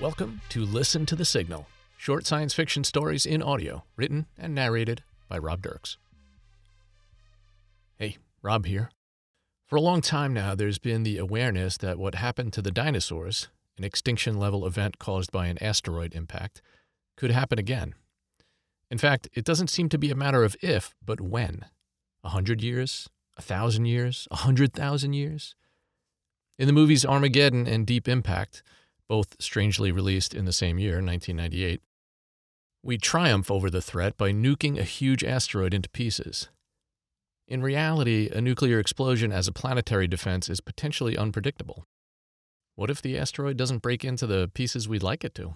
Welcome to Listen to the Signal, short science fiction stories in audio, written and narrated by Rob Dirks. Hey, Rob here. For a long time now, there's been the awareness that what happened to the dinosaurs, an extinction-level event caused by an asteroid impact, could happen again. In fact, it doesn't seem to be a matter of if, but when. 100 years? 1,000 years? 100,000 years? In the movies Armageddon and Deep Impact, both strangely released in the same year, 1998, we triumph over the threat by nuking a huge asteroid into pieces. In reality, a nuclear explosion as a planetary defense is potentially unpredictable. What if the asteroid doesn't break into the pieces we'd like it to?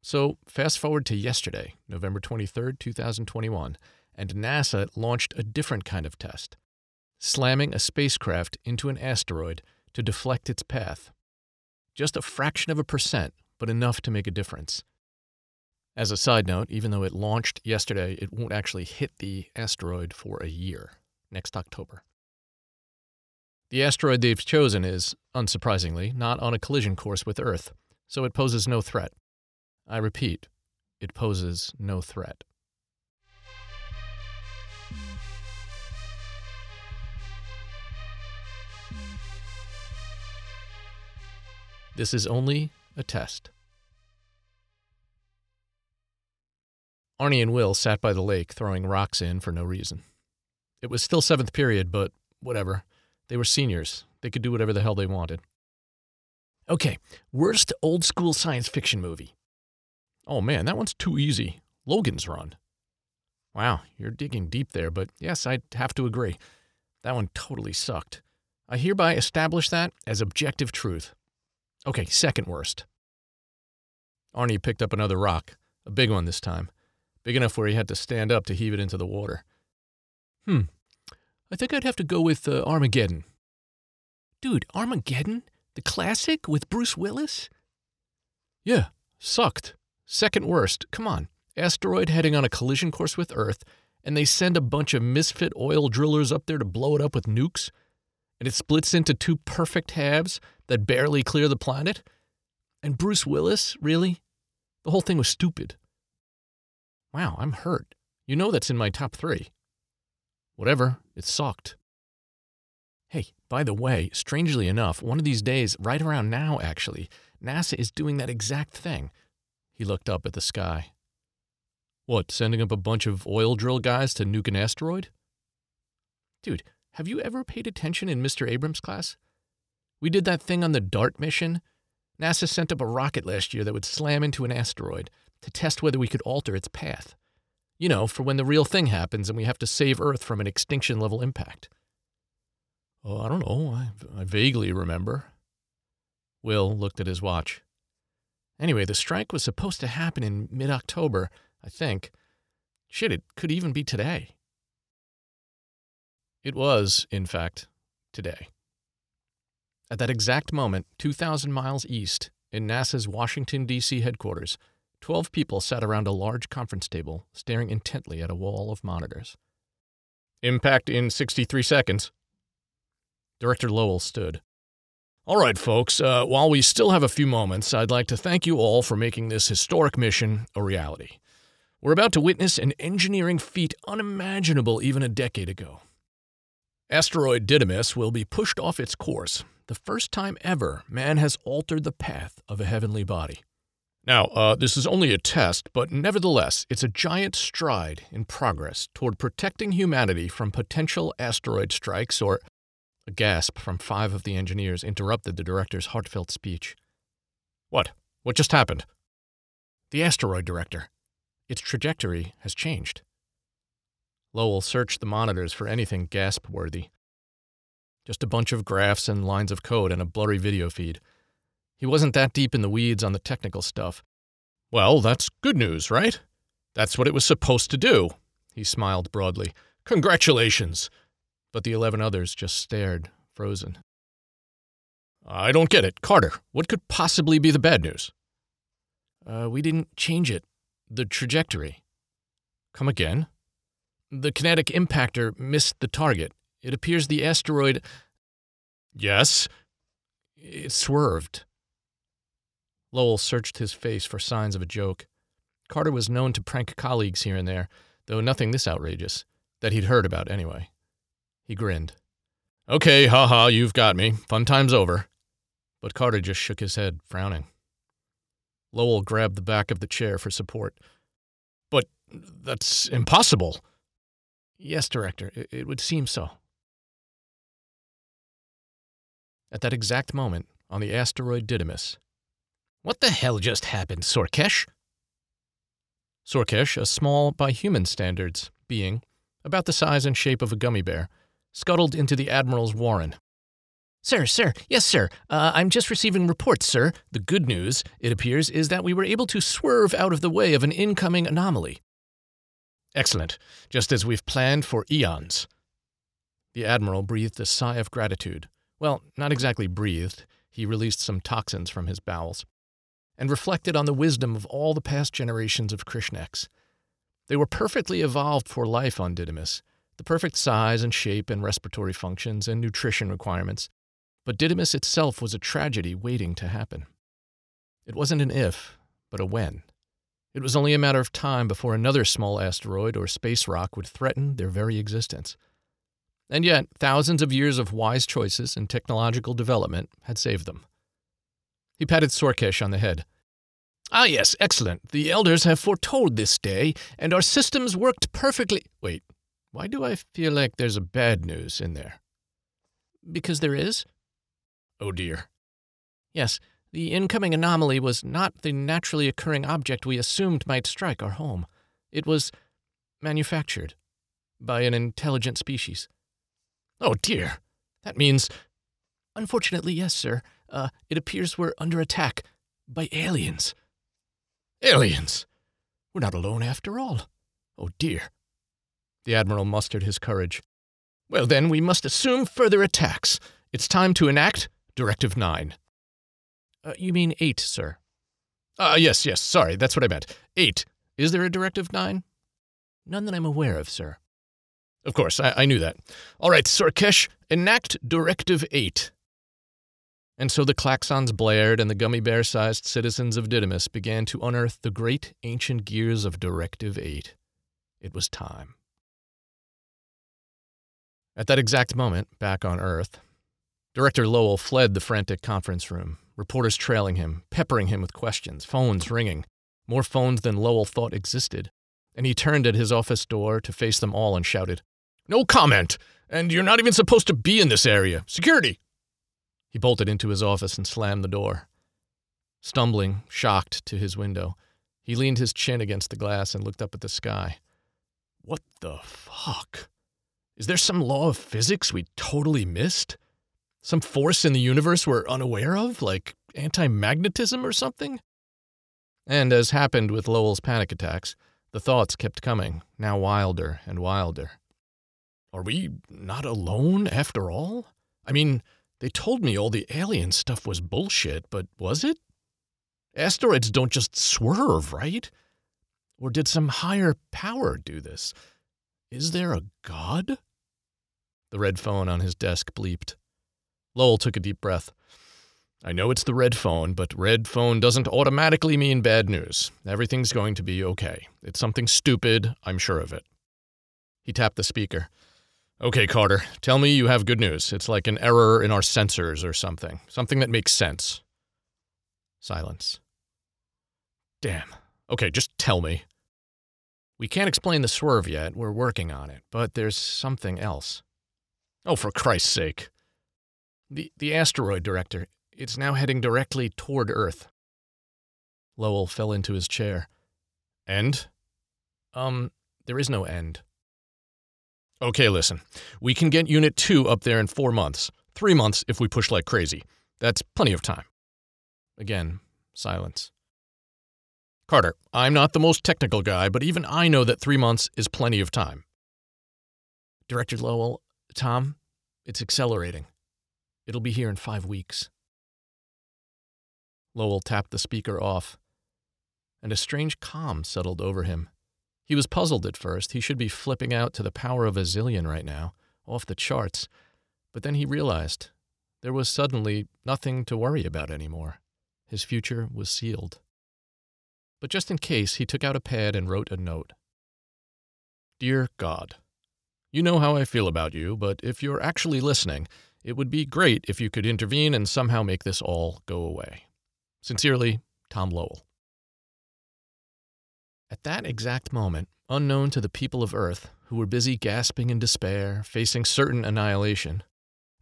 So, fast forward to yesterday, November 23, 2021, and NASA launched a different kind of test, slamming a spacecraft into an asteroid to deflect its path. Just a fraction of a percent, but enough to make a difference. As a side note, even though it launched yesterday, it won't actually hit the asteroid for a year, next October. The asteroid they've chosen is, unsurprisingly, not on a collision course with Earth, so it poses no threat. I repeat, it poses no threat. This is only a test. Arnie and Will sat by the lake throwing rocks in for no reason. It was still seventh period, but whatever. They were seniors. They could do whatever the hell they wanted. Okay, worst old school science fiction movie. Oh man, that one's too easy. Logan's Run. Wow, you're digging deep there, but yes, I'd have to agree. That one totally sucked. I hereby establish that as objective truth. Okay, second worst. Arnie picked up another rock, a big one this time, big enough where he had to stand up to heave it into the water. I think I'd have to go with Armageddon. Dude, Armageddon? The classic with Bruce Willis? Yeah, sucked. Second worst. Come on. Asteroid heading on a collision course with Earth, and they send a bunch of misfit oil drillers up there to blow it up with nukes? And it splits into two perfect halves that barely clear the planet? And Bruce Willis, really? The whole thing was stupid. Wow, I'm hurt. You know that's in my top three. Whatever, it sucked. Hey, by the way, strangely enough, one of these days, right around now actually, NASA is doing that exact thing. He looked up at the sky. What, sending up a bunch of oil drill guys to nuke an asteroid? Dude, have you ever paid attention in Mr. Abrams' class? We did that thing on the DART mission. NASA sent up a rocket last year that would slam into an asteroid to test whether we could alter its path. You know, for when the real thing happens and we have to save Earth from an extinction-level impact. Oh, I don't know. I vaguely remember. Will looked at his watch. Anyway, the strike was supposed to happen in mid-October, I think. Shit, it could even be today. It was, in fact, today. At that exact moment, 2,000 miles east, in NASA's Washington, D.C. headquarters, 12 people sat around a large conference table, staring intently at a wall of monitors. Impact in 63 seconds. Director Lowell stood. All right, folks, while we still have a few moments, I'd like to thank you all for making this historic mission a reality. We're about to witness an engineering feat unimaginable even a decade ago. Asteroid Didymos will be pushed off its course, the first time ever man has altered the path of a heavenly body. Now, this is only a test, but nevertheless, it's a giant stride in progress toward protecting humanity from potential asteroid strikes or... A gasp from 5 of the engineers interrupted the director's heartfelt speech. What? What just happened? The asteroid, Director. Its trajectory has changed. Lowell searched the monitors for anything gasp-worthy. Just a bunch of graphs and lines of code and a blurry video feed. He wasn't that deep in the weeds on the technical stuff. Well, that's good news, right? That's what it was supposed to do. He smiled broadly. Congratulations! But the 11 others just stared, frozen. I don't get it. Carter, what could possibly be the bad news? We didn't change it. The trajectory. Come again? The kinetic impactor missed the target. It appears the asteroid... Yes? It swerved. Lowell searched his face for signs of a joke. Carter was known to prank colleagues here and there, though nothing this outrageous, that he'd heard about anyway. He grinned. "Okay, ha-ha, you've got me. Fun time's over." But Carter just shook his head, frowning. Lowell grabbed the back of the chair for support. "But that's impossible." "Yes, Director, it would seem so." At that exact moment, on the asteroid Didymos. "What the hell just happened, Sorkesh?" Sorkesh, a small, by human standards, being, about the size and shape of a gummy bear, scuttled into the Admiral's warren. Sir, yes, sir, I'm just receiving reports, sir. The good news, it appears, is that we were able to swerve out of the way of an incoming anomaly." "Excellent, just as we've planned for eons." The Admiral breathed a sigh of gratitude. Well, not exactly breathed, he released some toxins from his bowels, and reflected on the wisdom of all the past generations of Krishneks. They were perfectly evolved for life on Didymos, the perfect size and shape and respiratory functions and nutrition requirements, but Didymos itself was a tragedy waiting to happen. It wasn't an if, but a when. It was only a matter of time before another small asteroid or space rock would threaten their very existence. And yet, thousands of years of wise choices and technological development had saved them. He patted Sorkesh on the head. "Ah, yes, excellent. The elders have foretold this day, and our systems worked perfectly." "Wait, why do I feel like there's a bad news in there?" "Because there is?" "Oh, dear." "Yes, the incoming anomaly was not the naturally occurring object we assumed might strike our home. It was manufactured by an intelligent species." "Oh, dear. That means—" "Unfortunately, yes, sir. It appears we're under attack by aliens." "Aliens? We're not alone after all. Oh, dear." The Admiral mustered his courage. "Well, then, we must assume further attacks. It's time to enact Directive 9. You mean 8, sir? Yes, sorry, that's what I meant. 8. Is there a Directive 9? "None that I'm aware of, sir." "Of course, I knew that. All right, Sorkesh, enact Directive 8. And so the klaxons blared and the gummy bear-sized citizens of Didymos began to unearth the great ancient gears of Directive 8. It was time. At that exact moment, back on Earth, Director Lowell fled the frantic conference room, reporters trailing him, peppering him with questions, phones ringing, more phones than Lowell thought existed, and he turned at his office door to face them all and shouted, "No comment! And you're not even supposed to be in this area! Security!" He bolted into his office and slammed the door. Stumbling, shocked, to his window, he leaned his chin against the glass and looked up at the sky. What the fuck? Is there some law of physics we totally missed? Some force in the universe we're unaware of, like anti-magnetism or something? And as happened with Lowell's panic attacks, the thoughts kept coming, now wilder and wilder. Are we not alone after all? I mean, they told me all the alien stuff was bullshit, but was it? Asteroids don't just swerve, right? Or did some higher power do this? Is there a god? The red phone on his desk bleeped. Lowell took a deep breath. I know it's the red phone, but red phone doesn't automatically mean bad news. Everything's going to be okay. It's something stupid, I'm sure of it. He tapped the speaker. Okay, Carter, tell me you have good news. It's like an error in our sensors or something. Something that makes sense. Silence. Damn. Okay, just tell me. We can't explain the swerve yet. We're working on it. But there's something else. Oh, for Christ's sake. The asteroid, Director. It's now heading directly toward Earth. Lowell fell into his chair. End? There is no end. Okay, listen. We can get Unit 2 up there in 4 months. 3 months if we push like crazy. That's plenty of time. Again, silence. Carter, I'm not the most technical guy, but even I know that 3 months is plenty of time. Director Lowell, Tom, it's accelerating. It'll be here in 5 weeks. Lowell tapped the speaker off, and a strange calm settled over him. He was puzzled at first. He should be flipping out to the power of a zillion right now, off the charts. But then he realized there was suddenly nothing to worry about anymore. His future was sealed. But just in case, he took out a pad and wrote a note. Dear God, you know how I feel about you, but if you're actually listening, it would be great if you could intervene and somehow make this all go away. Sincerely, Tom Lowell. At that exact moment, unknown to the people of Earth, who were busy gasping in despair, facing certain annihilation,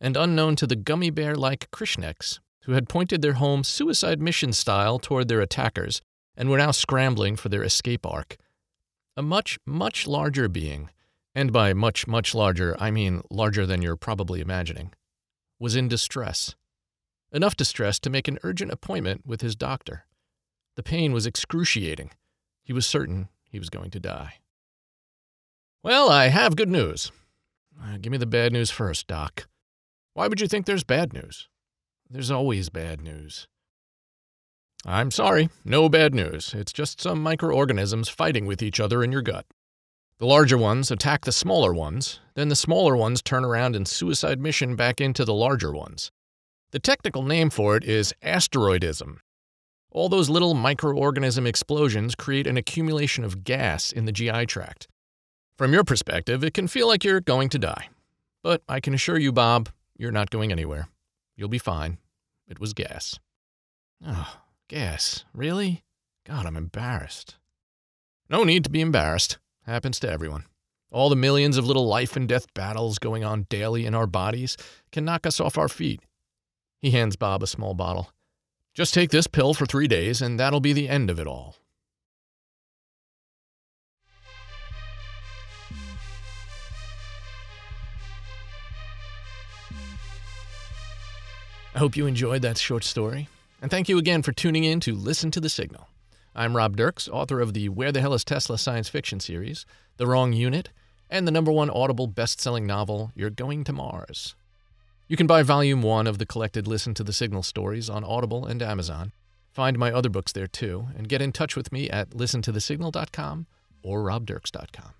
and unknown to the gummy bear-like Krishneks, who had pointed their home suicide mission style toward their attackers and were now scrambling for their escape arc, a much, much larger being, and by much, much larger, I mean larger than you're probably imagining, was in distress. Enough distress to make an urgent appointment with his doctor. The pain was excruciating. He was certain he was going to die. Well, I have good news. Give me the bad news first, Doc. Why would you think there's bad news? There's always bad news. I'm sorry, no bad news. It's just some microorganisms fighting with each other in your gut. The larger ones attack the smaller ones, then the smaller ones turn around and suicide mission back into the larger ones. The technical name for it is asteroidism. All those little microorganism explosions create an accumulation of gas in the GI tract. From your perspective, it can feel like you're going to die. But I can assure you, Bob, you're not going anywhere. You'll be fine. It was gas. Oh, gas. Really? God, I'm embarrassed. No need to be embarrassed. Happens to everyone. All the millions of little life and death battles going on daily in our bodies can knock us off our feet. He hands Bob a small bottle. Just take this pill for 3 days, and that'll be the end of it all. I hope you enjoyed that short story, and thank you again for tuning in to Listen to the Signal. I'm Rob Dirks, author of the Where the Hell is Tesla science fiction series, The Wrong Unit, and the #1 Audible best-selling novel, You're Going to Mars. You can buy Volume 1 of the collected Listen to the Signal stories on Audible and Amazon, find my other books there too, and get in touch with me at listentothesignal.com or robdirks.com.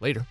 Later.